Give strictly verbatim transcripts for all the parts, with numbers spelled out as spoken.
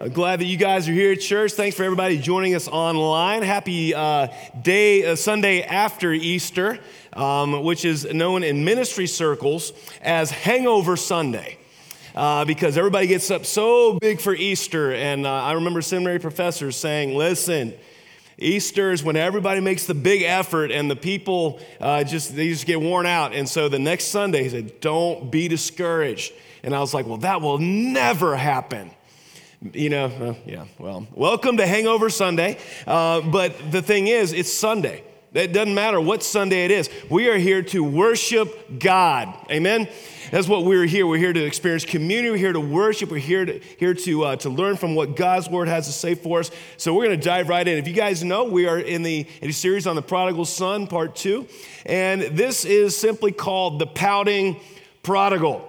I'm glad that you guys are here at church. Thanks for everybody joining us online. Happy uh, day, uh, Sunday after Easter, um, which is known in ministry circles as Hangover Sunday, uh, because everybody gets up so big for Easter. And uh, I remember seminary professors saying, listen, Easter is when everybody makes the big effort and the people uh, just they just get worn out. And so the next Sunday, he said, don't be discouraged. And I was like, well, that will never happen. You know, uh, yeah, well, welcome to Hangover Sunday. Uh, but the thing is, it's Sunday. It doesn't matter what Sunday it is. We are here to worship God. Amen? That's what we're here. We're here to experience community. We're here to worship. We're here to here to, uh, to learn from what God's Word has to say for us. So we're going to dive right in. If you guys know, we are in the in a series on the Prodigal Son, part two. And this is simply called The Pouting Prodigal.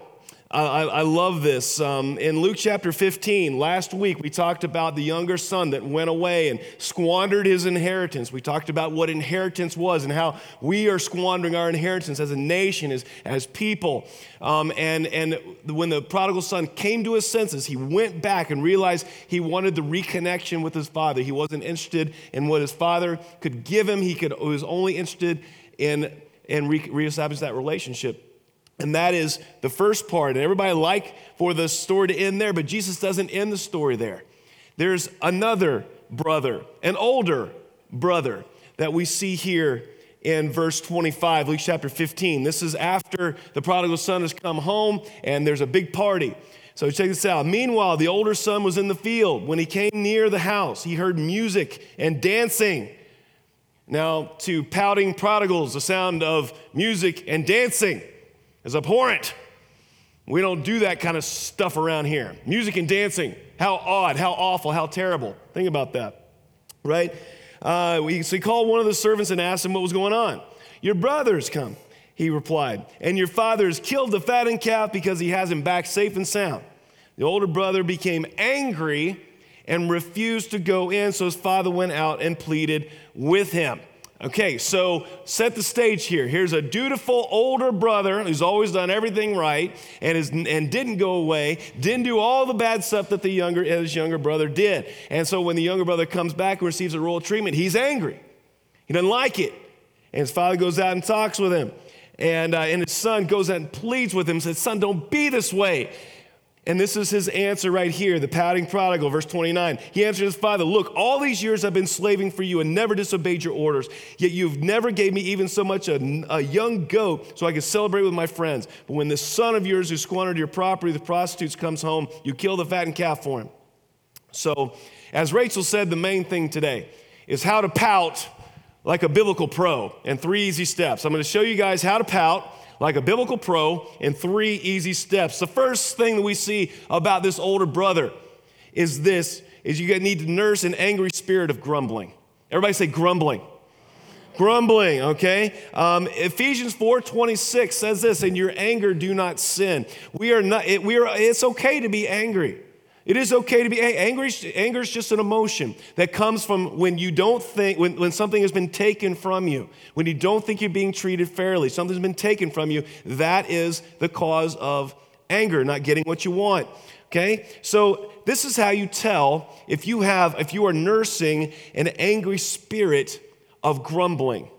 I, I love this. Um, in Luke chapter fifteen, last week, we talked about the younger son that went away and squandered his inheritance. We talked about what inheritance was and how we are squandering our inheritance as a nation, as, as people. Um, and, and when the prodigal son came to his senses, he went back and realized he wanted the reconnection with his father. He wasn't interested in what his father could give him. He, could, he was only interested in, in re- reestablishing that relationship. And that is the first part. And everybody like for the story to end there, but Jesus doesn't end the story there. There's another brother, an older brother that we see here in verse twenty-five, Luke chapter fifteen. This is after the prodigal son has come home and there's a big party. So check this out. Meanwhile, the older son was in the field. When he came near the house, he heard music and dancing. Now, to pouting prodigals, the sound of music and dancing is abhorrent. We don't do that kind of stuff around here. Music and dancing, how odd, how awful, how terrible. Think about that, right? Uh, we, so he called one of the servants and asked him what was going on. Your brother's come, he replied, and your father's killed the fattened calf because he has him back safe and sound. The older brother became angry and refused to go in, so his father went out and pleaded with him. Okay, so set the stage here. Here's a dutiful older brother who's always done everything right and is, and didn't go away, didn't do all the bad stuff that the younger his younger brother did. And so when the younger brother comes back and receives a royal treatment, he's angry. He doesn't like it. And his father goes out and talks with him. And, uh, and his son goes out and pleads with him and says, son, don't be this way. And this is his answer right here, the pouting prodigal, verse twenty-nine. He answered his father, look, all these years I've been slaving for you and never disobeyed your orders, yet you've never gave me even so much a, a young goat so I could celebrate with my friends. But when this son of yours who squandered your property with prostitutes comes home, you kill the fattened calf for him. So as Rachel said, the main thing today is how to pout like a biblical pro in three easy steps. I'm going to show you guys how to pout like a biblical pro in three easy steps. The first thing that we see about this older brother is this, is you need to nurse an angry spirit of grumbling. Everybody say grumbling. Grumbling, okay? Um, Ephesians four twenty-six says this, in your anger do not sin. We are not, it, we are, it's okay to be angry. It is okay to be angry. Anger is just an emotion that comes from when you don't think, when, when something has been taken from you, when you don't think you're being treated fairly, something's been taken from you. That is the cause of anger, not getting what you want. Okay? So this is how you tell if you have, if you are nursing an angry spirit of grumbling.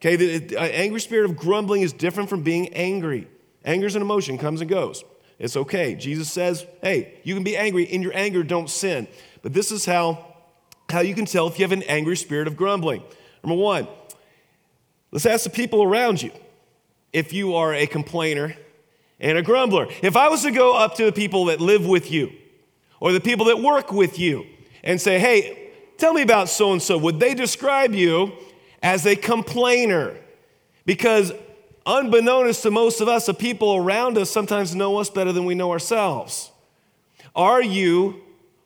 Okay? The uh, angry spirit of grumbling is different from being angry. Anger is an emotion, comes and goes. It's okay. Jesus says, hey, you can be angry. In your anger, don't sin. But this is how, how you can tell if you have an angry spirit of grumbling. Number one, let's ask the people around you if you are a complainer and a grumbler. If I was to go up to the people that live with you or the people that work with you and say, hey, tell me about so-and-so, would they describe you as a complainer? Because unbeknownst to most of us, the people around us sometimes know us better than we know ourselves. Are you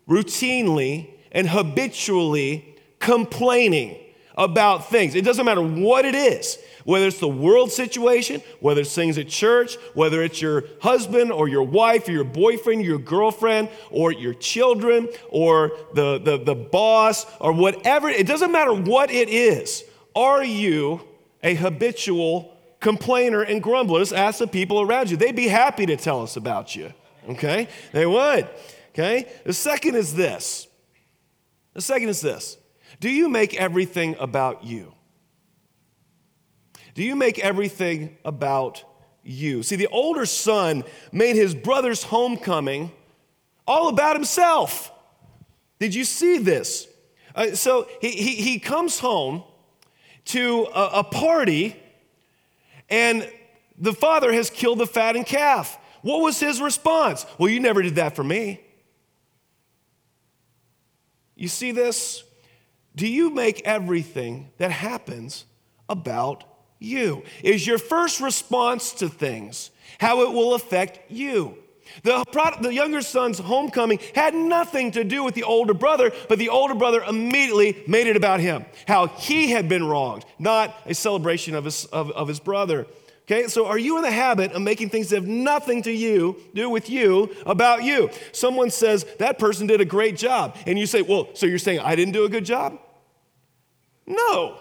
routinely and habitually complaining about things? It doesn't matter what it is, whether it's the world situation, whether it's things at church, whether it's your husband or your wife or your boyfriend, your girlfriend, or your children, or the, the, the boss, or whatever. It doesn't matter what it is. Are you a habitual complainer? Complainer and grumbler. Ask the people around you. They'd be happy to tell us about you, okay? They would, Okay? The second is this. The second is this. Do you make everything about you? Do you make everything about you? See, the older son made his brother's homecoming all about himself. Did you see this? Uh, so he, he, he comes home to a, a party, and the father has killed the fattened calf. What was his response? Well, you never did that for me. You see this? Do you make everything that happens about you? Is your first response to things how it will affect you? The, the younger son's homecoming had nothing to do with the older brother, but the older brother immediately made it about him, how he had been wronged, not a celebration of his, of, of his brother. Okay, so are you in the habit of making things that have nothing to you do with you about you? Someone says, that person did a great job. And you say, well, so you're saying I didn't do a good job? No,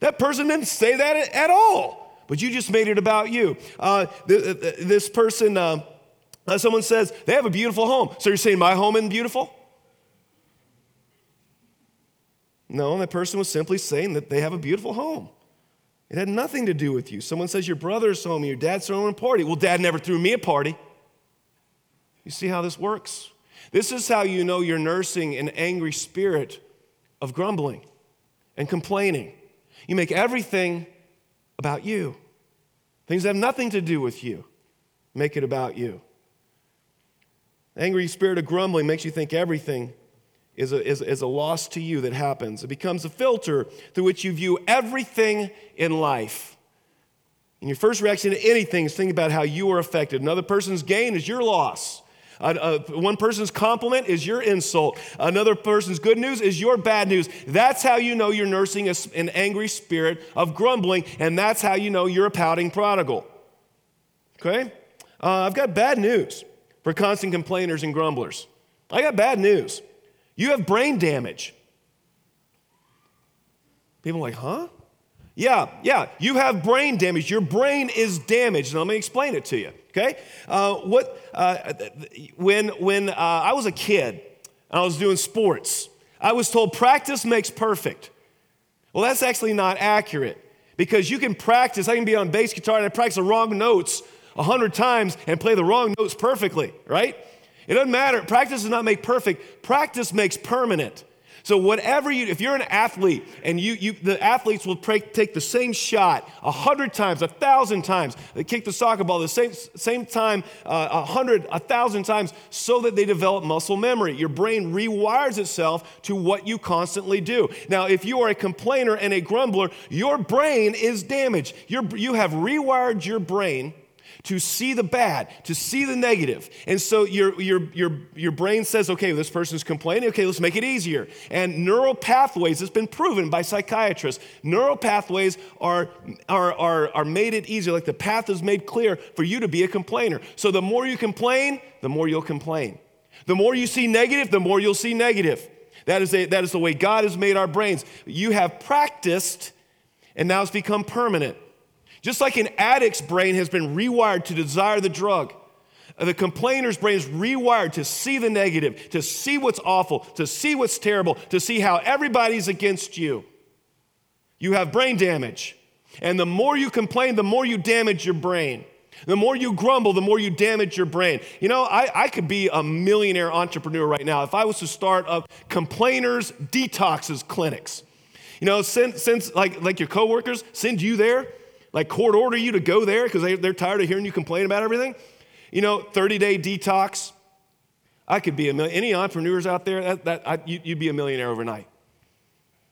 that person didn't say that at all, but you just made it about you. Uh, th- this person... Uh, Uh, someone says, they have a beautiful home. So you're saying my home isn't beautiful? No, that person was simply saying that they have a beautiful home. It had nothing to do with you. Someone says your brother's home, your dad's throwing a party. Well, dad never threw me a party. You see how this works? This is how you know you're nursing an angry spirit of grumbling and complaining. You make everything about you. Things that have nothing to do with you, make it about you. Angry spirit of grumbling makes you think everything is a, is, is a loss to you that happens. It becomes a filter through which you view everything in life. And your first reaction to anything is think about how you were affected. Another person's gain is your loss. Uh, uh, one person's compliment is your insult. Another person's good news is your bad news. That's how you know you're nursing a, an angry spirit of grumbling, and that's how you know you're a pouting prodigal. Okay? Uh, I've got bad news. For constant complainers and grumblers. I got bad news. You have brain damage. People are like, huh? Yeah, yeah, you have brain damage. Your brain is damaged. And let me explain it to you, okay? Uh, what, uh, when when uh, I was a kid and I was doing sports, I was told practice makes perfect. Well, that's actually not accurate because you can practice. I can be on bass guitar and I practice the wrong notes a hundred times and play the wrong notes perfectly, right? It doesn't matter. Practice does not make perfect. Practice makes permanent. So whatever you, if you're an athlete and you, you the athletes will pray, take the same shot a hundred times, a thousand times. They kick the soccer ball the same same time, uh, a hundred, a thousand times, so that they develop muscle memory. Your brain rewires itself to what you constantly do. Now, if you are a complainer and a grumbler, your brain is damaged. Your, you have rewired your brain to see the bad, to see the negative. And so your, your, your, your brain says, okay, well, this person's complaining, okay, let's make it easier. And neural pathways, it's been proven by psychiatrists, neural pathways are, are, are, are made it easier, like the path is made clear for you to be a complainer. So the more you complain, the more you'll complain. The more you see negative, the more you'll see negative. That is, a, that is the way God has made our brains. You have practiced, and now it's become permanent. Just like an addict's brain has been rewired to desire the drug, the complainer's brain is rewired to see the negative, to see what's awful, to see what's terrible, to see how everybody's against you. You have brain damage. And the more you complain, the more you damage your brain. The more you grumble, the more you damage your brain. You know, I, I could be a millionaire entrepreneur right now if I was to start up complainers' detoxes clinics. You know, send, send, like, like your coworkers send you there. Like court order you to go there because they, they're tired of hearing you complain about everything. You know, thirty-day detox. I could be a million. Any entrepreneurs out there, that, that, I, you'd be a millionaire overnight.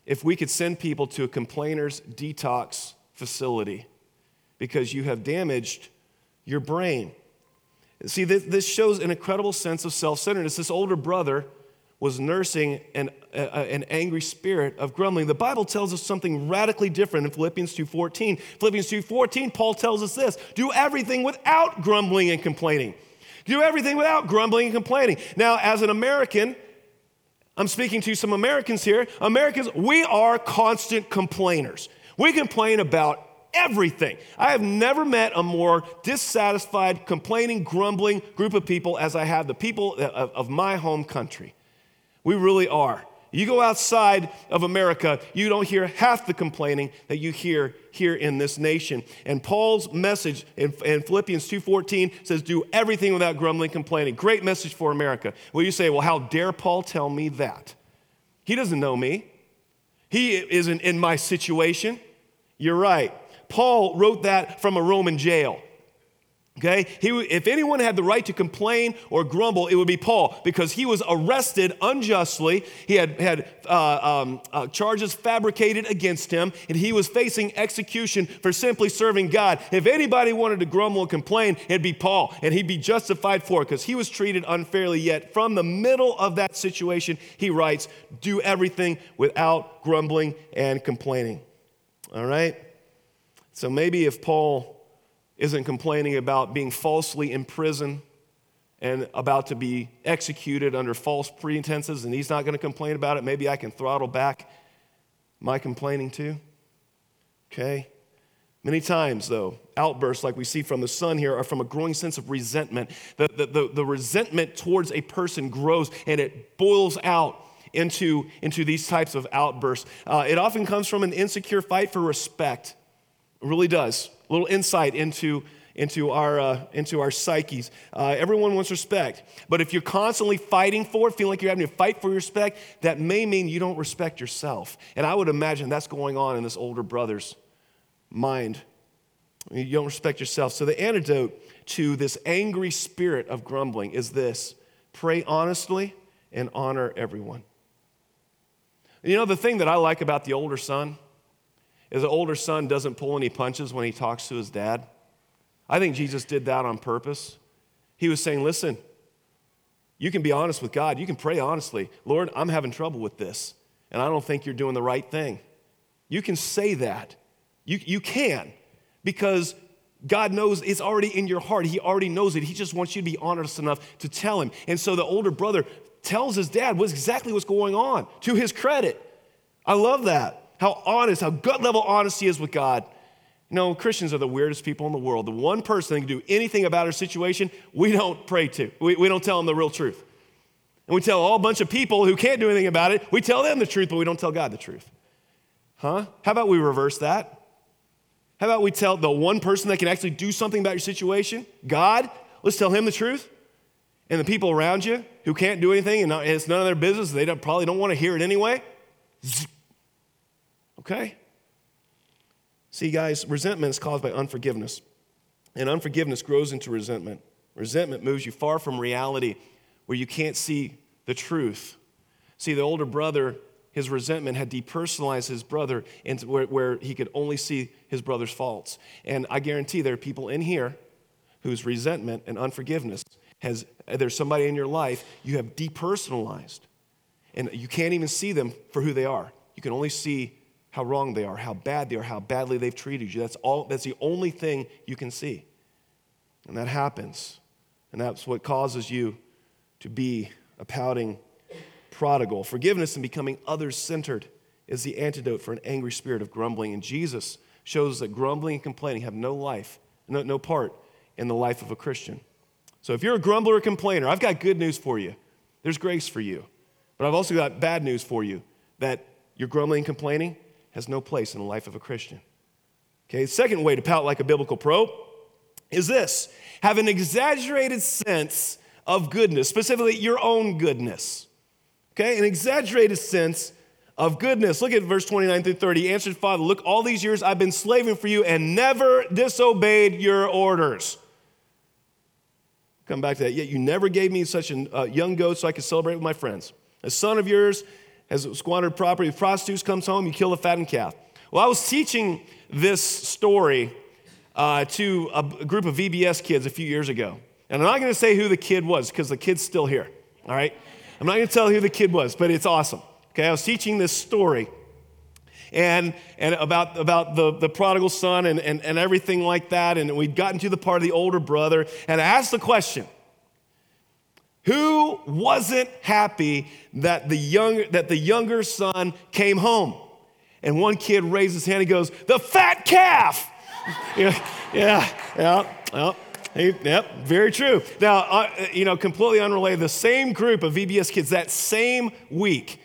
If we could send people to a complainer's detox facility because you have damaged your brain. See, this, this shows an incredible sense of self-centeredness. This older brother was nursing an, a, an angry spirit of grumbling. The Bible tells us something radically different in Philippians two fourteen. Philippians two fourteen, Paul tells us this: do everything without grumbling and complaining. Do everything without grumbling and complaining. Now, as an American, I'm speaking to some Americans here. Americans, we are constant complainers. We complain about everything. I have never met a more dissatisfied, complaining, grumbling group of people as I have the people of, of my home country. We really are. You go outside of America, you don't hear half the complaining that you hear here in this nation. And Paul's message in, in Philippians two fourteen says, do everything without grumbling, complaining. Great message for America. Well, you say, well, how dare Paul tell me that? He doesn't know me. He isn't in my situation. You're right. Paul wrote that from a Roman jail. Okay, he, if anyone had the right to complain or grumble, it would be Paul, because he was arrested unjustly. He had, had uh, um, uh, charges fabricated against him, and he was facing execution for simply serving God. If anybody wanted to grumble and complain, it'd be Paul, and he'd be justified for it, because he was treated unfairly. Yet from the middle of that situation, he writes, do everything without grumbling and complaining. All right? So maybe if Paul isn't complaining about being falsely imprisoned and about to be executed under false pretenses, and he's not going to complain about it, maybe I can throttle back my complaining too. Okay? Many times, though, outbursts like we see from the son here are from a growing sense of resentment. The, the, the, the resentment towards a person grows, and it boils out into, into these types of outbursts. Uh, it often comes from an insecure fight for respect. It really does. A little insight into, into, our, uh, into our psyches. Uh, everyone wants respect. But if you're constantly fighting for it, feeling like you're having to fight for respect, that may mean you don't respect yourself. And I would imagine that's going on in this older brother's mind. You don't respect yourself. So the antidote to this angry spirit of grumbling is this: pray honestly and honor everyone. You know, the thing that I like about the older son is the older son doesn't pull any punches when he talks to his dad. I think Jesus did that on purpose. He was saying, listen, you can be honest with God. You can pray honestly. Lord, I'm having trouble with this, and I don't think you're doing the right thing. You can say that. You, you can, because God knows it's already in your heart. He already knows it. He just wants you to be honest enough to tell him. And so the older brother tells his dad what's exactly what's going on, to his credit. I love that. How honest, how gut-level honesty is with God. You know, Christians are the weirdest people in the world. The one person that can do anything about our situation, we don't pray to. We, we don't tell them the real truth. And we tell a whole bunch of people who can't do anything about it, we tell them the truth, but we don't tell God the truth. Huh? How about we reverse that? How about we tell the one person that can actually do something about your situation, God, let's tell him the truth. And the people around you who can't do anything, and it's none of their business, they don't, probably don't want to hear it anyway. Okay? See, guys, resentment is caused by unforgiveness. And unforgiveness grows into resentment. Resentment moves you far from reality where you can't see the truth. See, the older brother, his resentment had depersonalized his brother into where, where he could only see his brother's faults. And I guarantee there are people in here whose resentment and unforgiveness has, there's somebody in your life you have depersonalized. And you can't even see them for who they are. You can only see how wrong they are, how bad they are, how badly they've treated you. That's all. That's the only thing you can see. And that happens. And that's what causes you to be a pouting prodigal. Forgiveness and becoming others-centered is the antidote for an angry spirit of grumbling. And Jesus shows that grumbling and complaining have no life, no, no part in the life of a Christian. So if you're a grumbler or complainer, I've got good news for you. There's grace for you. But I've also got bad news for you, that you're grumbling and complaining has no place in the life of a Christian. Okay, the second way to pout like a biblical pro is this: have an exaggerated sense of goodness, specifically your own goodness. Okay, an exaggerated sense of goodness. Look at verse twenty-nine through thirty. He answered, Father, look, all these years I've been slaving for you and never disobeyed your orders. Come back to that. Yet you never gave me such a uh, young goat so I could celebrate with my friends. A son of yours has squandered property with prostitutes, comes home, you kill a fattened calf. Well, I was teaching this story uh, to a group of V B S kids a few years ago. And I'm not going to say who the kid was, because the kid's still here, all right? I'm not going to tell who the kid was, but it's awesome, okay? I was teaching this story and and about, about the, the prodigal son and, and, and everything like that, and we'd gotten to the part of the older brother, and I asked the question, who wasn't happy that the young that the younger son came home? And one kid raised his hand and goes, the fat calf. yeah, yeah, yeah, yeah. Yep, very true. Now, uh, you know, completely unrelated, the same group of V B S kids that same week,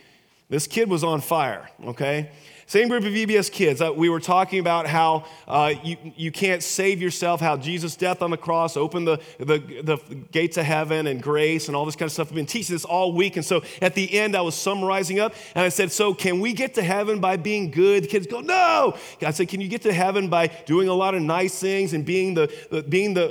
this kid was on fire, okay? Same group of V B S kids. Uh, we were talking about how uh, you, you can't save yourself, how Jesus' death on the cross opened the, the, the gates of heaven and grace and all this kind of stuff. We've been teaching this all week, and so at the end, I was summarizing up, and I said, so can we get to heaven by being good? The kids go, no! I said, can you get to heaven by doing a lot of nice things and being the, the being the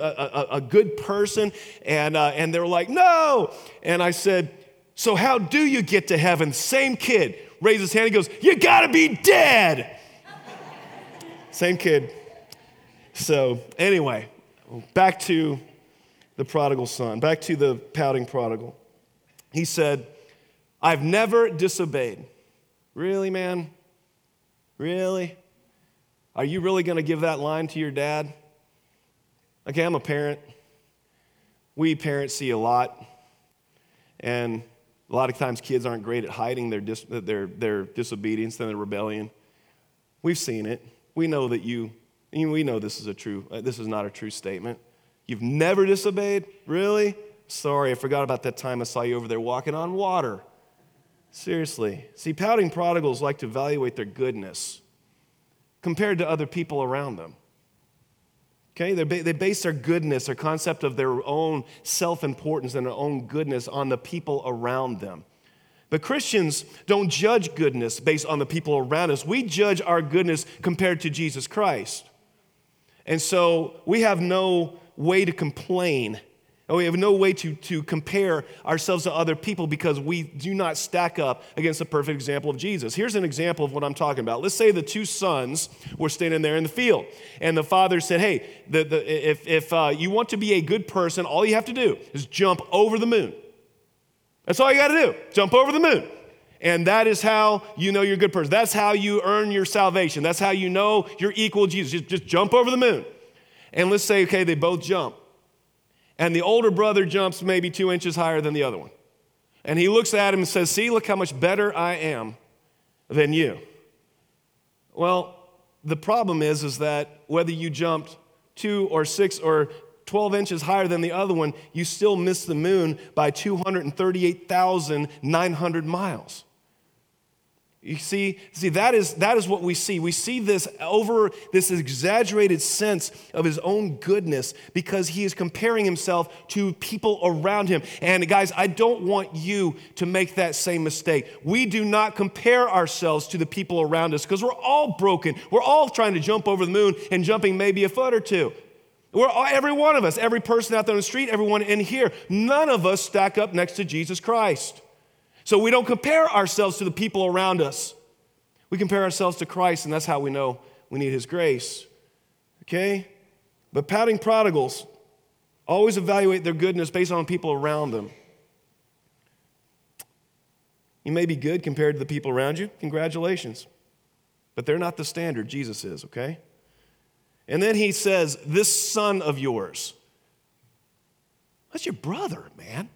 a, a, a good person? And, uh, and they were like, no! And I said, so how do you get to heaven? Same kid raises his hand and goes, you gotta be dead. Same kid. So anyway, back to the prodigal son, back to the pouting prodigal. He said, I've never disobeyed. Really, man? Really? Are you really gonna give that line to your dad? Okay, I'm a parent. We parents see a lot. And a lot of times kids aren't great at hiding their, dis- their, their disobedience and their rebellion. We've seen it. We know that you, we know this is a true, this is not a true statement. You've never disobeyed? Really? Sorry, I forgot about that time I saw you over there walking on water. Seriously. See, pouting prodigals like to evaluate their goodness compared to other people around them. Okay, they base their goodness, their concept of their own self-importance and their own goodness on the people around them. But Christians don't judge goodness based on the people around us. We judge our goodness compared to Jesus Christ. And so we have no way to complain. And we have no way to, to compare ourselves to other people because we do not stack up against the perfect example of Jesus. Here's an example of what I'm talking about. Let's say the two sons were standing there in the field, and the father said, hey, the, the, if, if uh, you want to be a good person, all you have to do is jump over the moon. That's all you got to do, jump over the moon. And that is how you know you're a good person. That's how you earn your salvation. That's how you know you're equal to Jesus. Just, just jump over the moon. And let's say, okay, they both jump. And the older brother jumps maybe two inches higher than the other one. And he looks at him and says, see, look how much better I am than you. Well, the problem is, is that whether you jumped two or six or twelve inches higher than the other one, you still missed the moon by two hundred thirty-eight thousand nine hundred miles. You see, see that is that is what we see. We see this over this exaggerated sense of his own goodness because he is comparing himself to people around him. And guys, I don't want you to make that same mistake. We do not compare ourselves to the people around us because we're all broken. We're all trying to jump over the moon and jumping maybe a foot or two. We're all, every one of us, every person out there on the street, everyone in here, none of us stack up next to Jesus Christ. So we don't compare ourselves to the people around us. We compare ourselves to Christ, and that's how we know we need his grace. Okay? But pouting prodigals always evaluate their goodness based on people around them. You may be good compared to the people around you. Congratulations. But they're not the standard. Jesus is, okay? And then he says, this son of yours. That's your brother, man.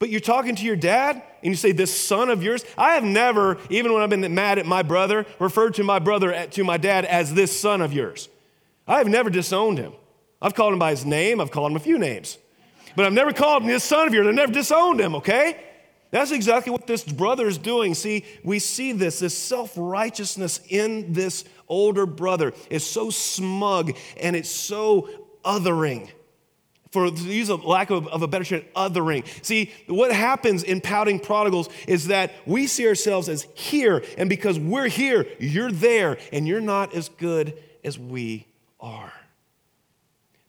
But you're talking to your dad, and you say, this son of yours? I have never, even when I've been mad at my brother, referred to my brother, to my dad as this son of yours. I have never disowned him. I've called him by his name. I've called him a few names. But I've never called him this son of yours. I've never disowned him, okay? That's exactly what this brother is doing. See, we see this, this self-righteousness in this older brother. It's so smug, and it's so othering. For to use a lack of, of a better term, othering. See, what happens in pouting prodigals is that we see ourselves as here, and because we're here, you're there, and you're not as good as we are.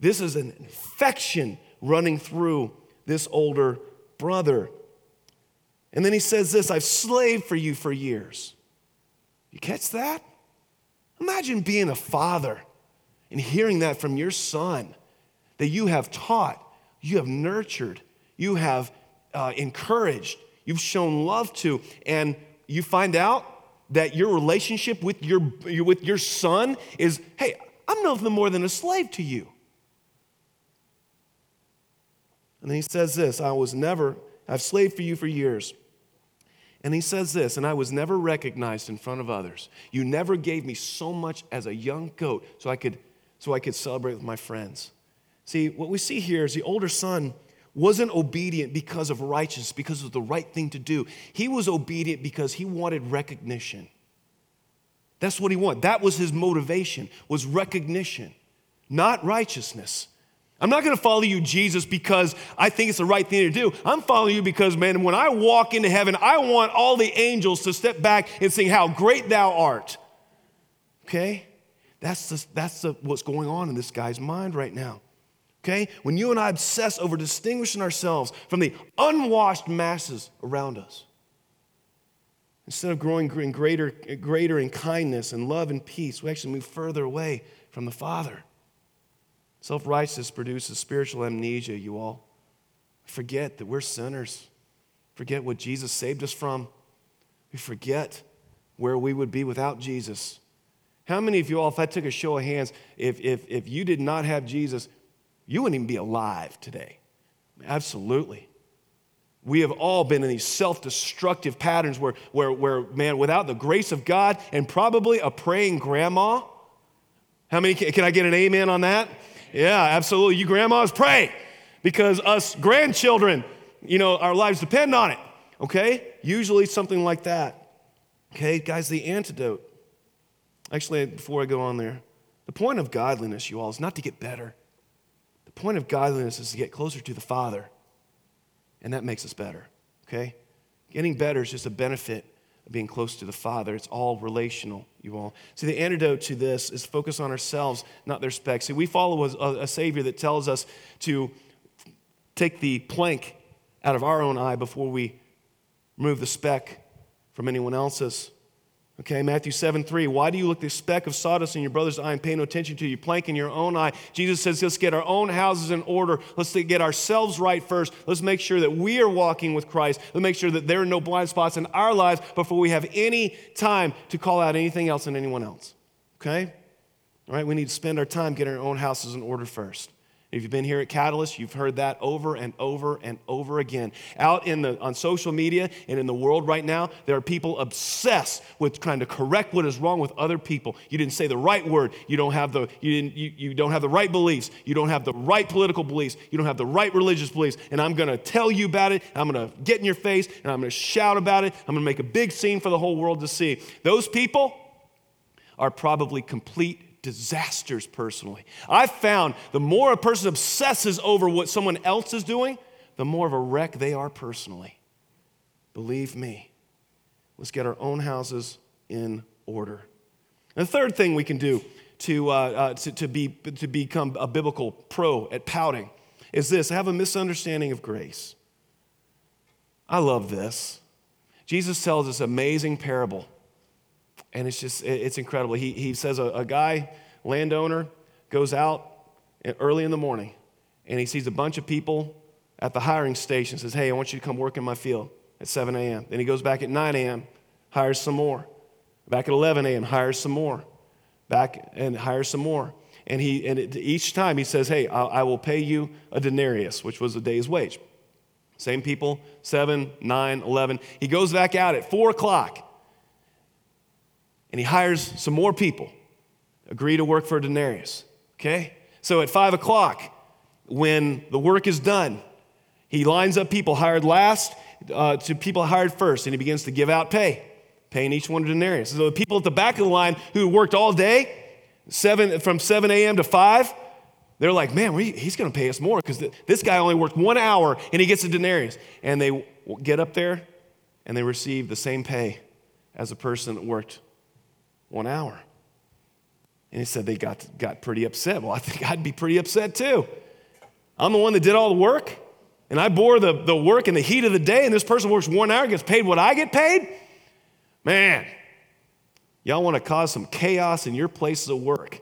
This is an infection running through this older brother. And then he says this, I've slaved for you for years. You catch that? Imagine being a father and hearing that from your son. That you have taught, you have nurtured, you have uh, encouraged, you've shown love to, and you find out that your relationship with your with your son is, hey, I'm nothing more than a slave to you. And then he says this, I was never, I've slaved for you for years, And he says this, and I was never recognized in front of others. You never gave me so much as a young goat so I could, so I could celebrate with my friends. See, what we see here is the older son wasn't obedient because of righteousness, because it was the right thing to do. He was obedient because he wanted recognition. That's what he wanted. That was his motivation, was recognition, not righteousness. I'm not going to follow you, Jesus, because I think it's the right thing to do. I'm following you because, man, when I walk into heaven, I want all the angels to step back and sing, how great thou art. Okay? That's, the, that's the, what's going on in this guy's mind right now. Okay? When you and I obsess over distinguishing ourselves from the unwashed masses around us, instead of growing in greater, greater in kindness and love and peace, we actually move further away from the Father. Self-righteousness produces spiritual amnesia, you all. Forget that we're sinners. Forget what Jesus saved us from. We forget where we would be without Jesus. How many of you all, if I took a show of hands, if if if you did not have Jesus, you wouldn't even be alive today. Absolutely. We have all been in these self-destructive patterns where, where, where, man, without the grace of God and probably a praying grandma. How many, can, can I get an amen on that? Yeah, absolutely. You grandmas, pray, because us grandchildren, you know, our lives depend on it, okay? Usually something like that, okay? Guys, the antidote. Actually, before I go on there, the point of godliness, you all, is not to get better. The point of godliness is to get closer to the Father, and that makes us better, okay? Getting better is just a benefit of being close to the Father. It's all relational, you all. See, the antidote to this is focus on ourselves, not their specs. See, we follow a, a Savior that tells us to take the plank out of our own eye before we remove the speck from anyone else's. Okay, Matthew seven three, why do you look the speck of sawdust in your brother's eye and pay no attention to your plank in your own eye? Jesus says, let's get our own houses in order. Let's get ourselves right first. Let's make sure that we are walking with Christ. Let's make sure that there are no blind spots in our lives before we have any time to call out anything else in anyone else. Okay? All right, we need to spend our time getting our own houses in order first. If you've been here at Catalyst, you've heard that over and over and over again. Out in the on social media and in the world right now, there are people obsessed with trying to correct what is wrong with other people. You didn't say the right word. You don't have the you didn't you, you don't have the right beliefs. You don't have the right political beliefs. You don't have the right religious beliefs. And I'm going to tell you about it. I'm going to get in your face and I'm going to shout about it. I'm going to make a big scene for the whole world to see. Those people are probably complete disasters personally. I've found the more a person obsesses over what someone else is doing, the more of a wreck they are personally. Believe me. Let's get our own houses in order. And the third thing we can do to uh, uh, to, to be to become a biblical pro at pouting is this: have a misunderstanding of grace. I love this. Jesus tells this amazing parable. And it's just, it's incredible. He, he says a, a guy, landowner, goes out early in the morning, and he sees a bunch of people at the hiring station, says, hey, I want you to come work in my field at seven a.m. Then he goes back at nine a.m., hires some more. Back at eleven a.m., hires some more. Back and hires some more. And he and it, each time he says, hey, I, I will pay you a denarius, which was a day's wage. Same people, seven, nine, eleven. He goes back out at four o'clock. And he hires some more people, agree to work for a denarius, okay? So at five o'clock, when the work is done, he lines up people hired last uh, to people hired first, and he begins to give out pay, paying each one a denarius. So the people at the back of the line who worked all day, seven from seven a.m. to five, they're like, man, we, he's going to pay us more because th- this guy only worked one hour, and he gets a denarius. And they w- get up there, and they receive the same pay as the person that worked one hour. And he said they got got pretty upset. Well, I think I'd be pretty upset too. I'm the one that did all the work, and I bore the, the work and the heat of the day, and this person works one hour, gets paid what I get paid? Man, y'all want to cause some chaos in your places of work.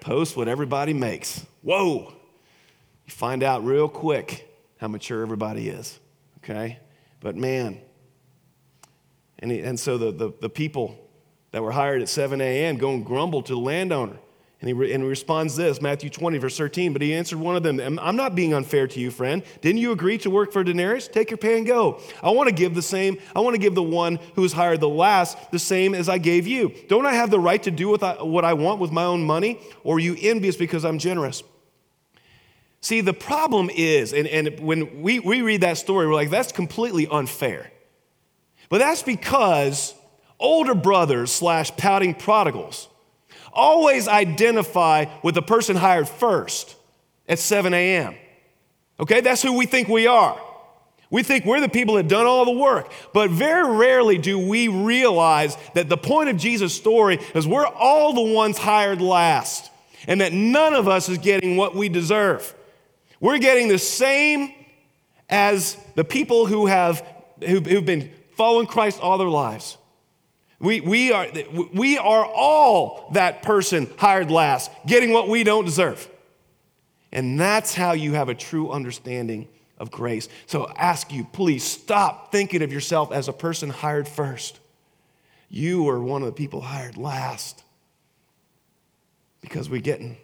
Post what everybody makes. Whoa! You find out real quick how mature everybody is, okay? But man, and, he, and so the, the, the people that were hired at seven a m go and grumble to the landowner. And he, re- and he responds this, Matthew twenty, verse thirteen. But he answered one of them, I'm not being unfair to you, friend. Didn't you agree to work for a denarius? Take your pay and go. I want to give the same. I want to give the one who was hired the last the same as I gave you. Don't I have the right to do what I want with my own money? Or are you envious because I'm generous? See, the problem is, and, and when we, we read that story, we're like, that's completely unfair. But that's because older brothers slash pouting prodigals always identify with the person hired first at seven a.m. Okay, that's who we think we are. We think we're the people that have done all the work, but very rarely do we realize that the point of Jesus' story is we're all the ones hired last, and that none of us is getting what we deserve. We're getting the same as the people who have who've, who've been following Christ all their lives. We, we, are, we are all that person hired last, getting what we don't deserve. And that's how you have a true understanding of grace. So I ask you, please stop thinking of yourself as a person hired first. You are one of the people hired last because we're getting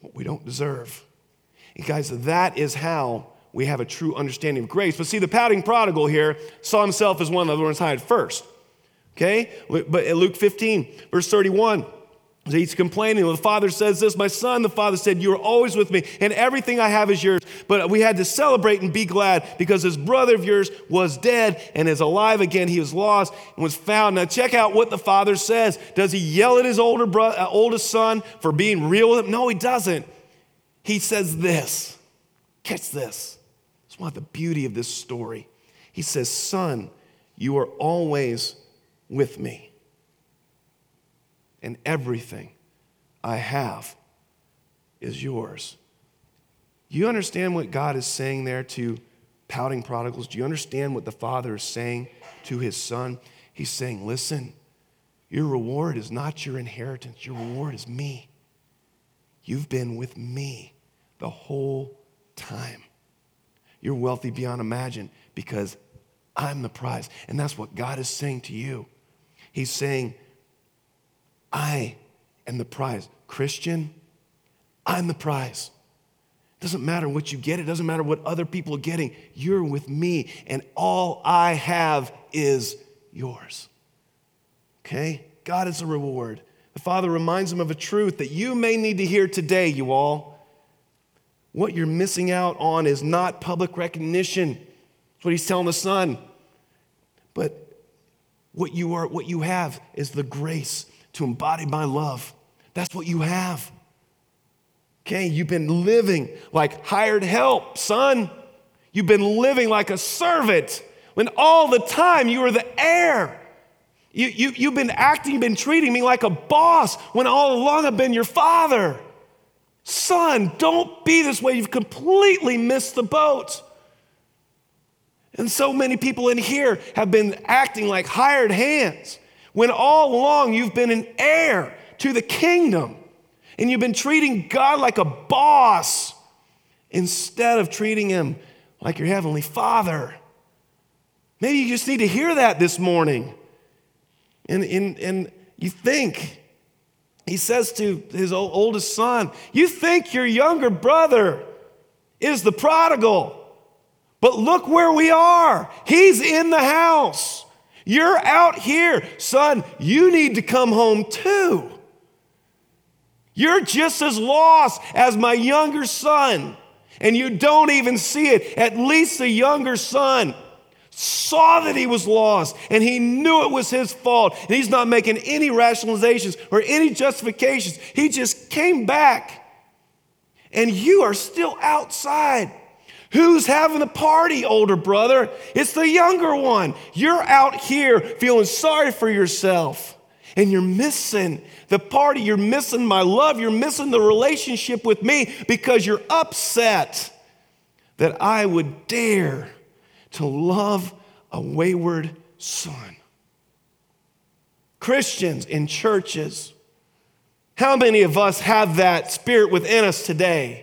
what we don't deserve. And guys, that is how we have a true understanding of grace. But see, the pouting prodigal here saw himself as one of the ones hired first. Okay, but in Luke fifteen, verse thirty-one, he's complaining. The father says this, my son, the father said, you are always with me, and everything I have is yours. But we had to celebrate and be glad because this brother of yours was dead and is alive again. He was lost and was found. Now check out what the father says. Does he yell at his older brother, uh, oldest son for being real with him? No, he doesn't. He says this. Catch this. It's one of the beauty of this story. He says, son, you are always with me, and everything I have is yours. You understand what God is saying there to pouting prodigals? Do you understand what the Father is saying to his son? He's saying, listen, your reward is not your inheritance. Your reward is me. You've been with me the whole time. You're wealthy beyond imagine because I'm the prize. And that's what God is saying to you. He's saying, I am the prize. Christian, I'm the prize. It doesn't matter what you get. It doesn't matter what other people are getting. You're with me, and all I have is yours. Okay? God is a reward. The Father reminds him of a truth that you may need to hear today, you all. What you're missing out on is not public recognition. That's what he's telling the son. But what you are, what you have is the grace to embody my love. That's what you have. Okay, you've been living like hired help, son. You've been living like a servant when all the time you were the heir. You, you, you've been acting, you've been treating me like a boss when all along I've been your father. Son, don't be this way. You've completely missed the boat. And so many people in here have been acting like hired hands when all along you've been an heir to the kingdom and you've been treating God like a boss instead of treating him like your heavenly father. Maybe you just need to hear that this morning. And, and, and you think, he says to his oldest son, you think your younger brother is the prodigal. But look where we are. He's in the house. You're out here. Son, you need to come home too. You're just as lost as my younger son, and you don't even see it. At least the younger son saw that he was lost, and he knew it was his fault, and he's not making any rationalizations or any justifications. He just came back, and you are still outside. Who's having the party, older brother? It's the younger one. You're out here feeling sorry for yourself, and you're missing the party. You're missing my love. You're missing the relationship with me because you're upset that I would dare to love a wayward son. Christians in churches, how many of us have that spirit within us today?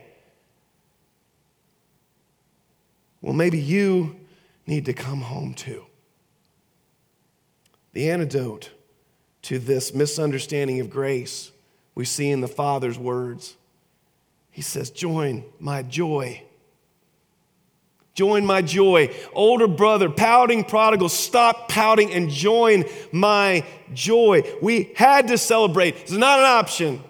Well, maybe you need to come home too. The antidote to this misunderstanding of grace we see in the Father's words. He says, join my joy. Join my joy. Older brother, pouting prodigal, stop pouting and join my joy. We had to celebrate. It's not an option,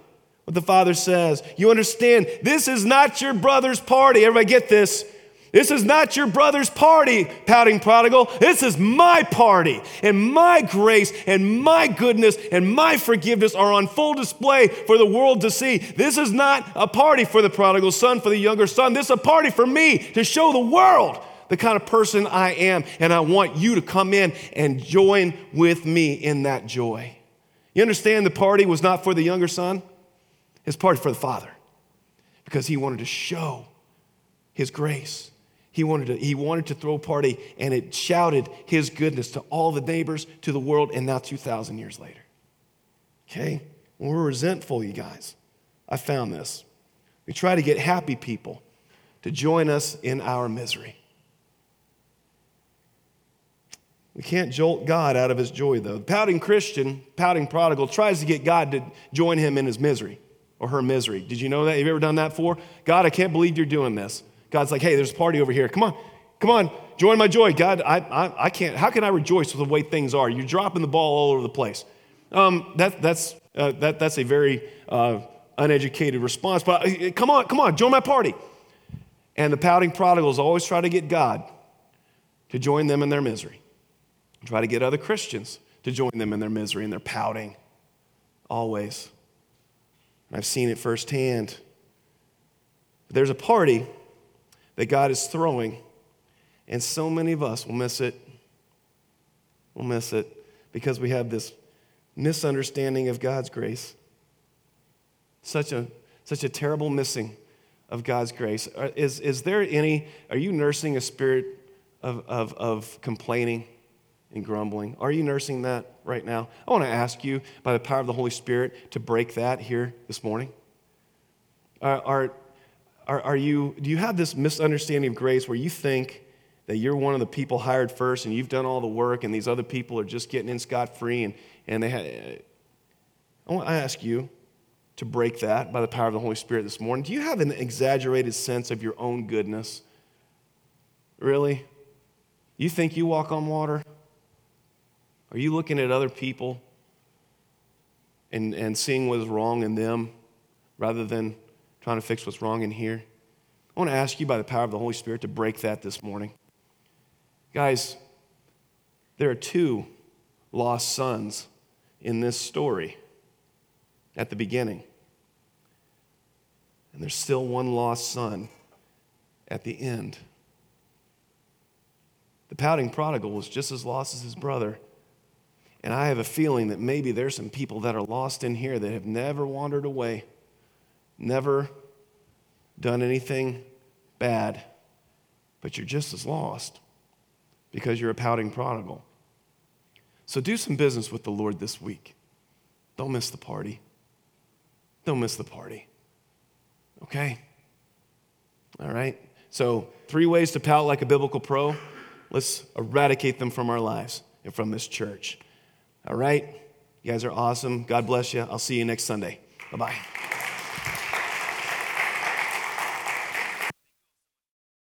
what the Father says. You understand, this is not your brother's party. Everybody get this. This is not your brother's party, pouting prodigal. This is my party, and my grace and my goodness and my forgiveness are on full display for the world to see. This is not a party for the prodigal son, for the younger son. This is a party for me to show the world the kind of person I am, and I want you to come in and join with me in that joy. You understand the party was not for the younger son? His party for the Father, because he wanted to show his grace. He wanted to, he wanted to throw a party, and it shouted his goodness to all the neighbors, to the world, and now two thousand years later. Okay? We're resentful, you guys. I found this. We try to get happy people to join us in our misery. We can't jolt God out of his joy, though. The pouting Christian, pouting prodigal, tries to get God to join him in his misery or her misery. Did you know that? Have you ever done that before? God, I can't believe you're doing this. God's like, hey, there's a party over here. Come on, come on, join my joy. God, I, I, I can't, how can I rejoice with the way things are? You're dropping the ball all over the place. Um, that, that's, uh, that, that's a very uh, uneducated response, but uh, come on, come on, join my party. And the pouting prodigals always try to get God to join them in their misery. Try to get other Christians to join them in their misery and their pouting, always. And I've seen it firsthand. But there's a party that God is throwing, and so many of us will miss it. We'll miss it because we have this misunderstanding of God's grace. Such a such a terrible missing of God's grace. Is is there any? Are you nursing a spirit of of, of complaining and grumbling? Are you nursing that right now? I want to ask you by the power of the Holy Spirit to break that here this morning. Are, are Are, are you, do you have this misunderstanding of grace where you think that you're one of the people hired first and you've done all the work and these other people are just getting in scot-free and, and they had, I want to ask you to break that by the power of the Holy Spirit this morning. Do you have an exaggerated sense of your own goodness? Really? You think you walk on water? Are you looking at other people and, and seeing what is wrong in them rather than trying to fix what's wrong in here? I want to ask you by the power of the Holy Spirit to break that this morning. Guys, there are two lost sons in this story at the beginning. And there's still one lost son at the end. The pouting prodigal was just as lost as his brother. And I have a feeling that maybe there's some people that are lost in here that have never wandered away, never done anything bad, but you're just as lost because you're a pouting prodigal. So do some business with the Lord this week. Don't miss the party. Don't miss the party. Okay? All right? So three ways to pout like a biblical pro. Let's eradicate them from our lives and from this church. All right? You guys are awesome. God bless you. I'll see you next Sunday. Bye-bye.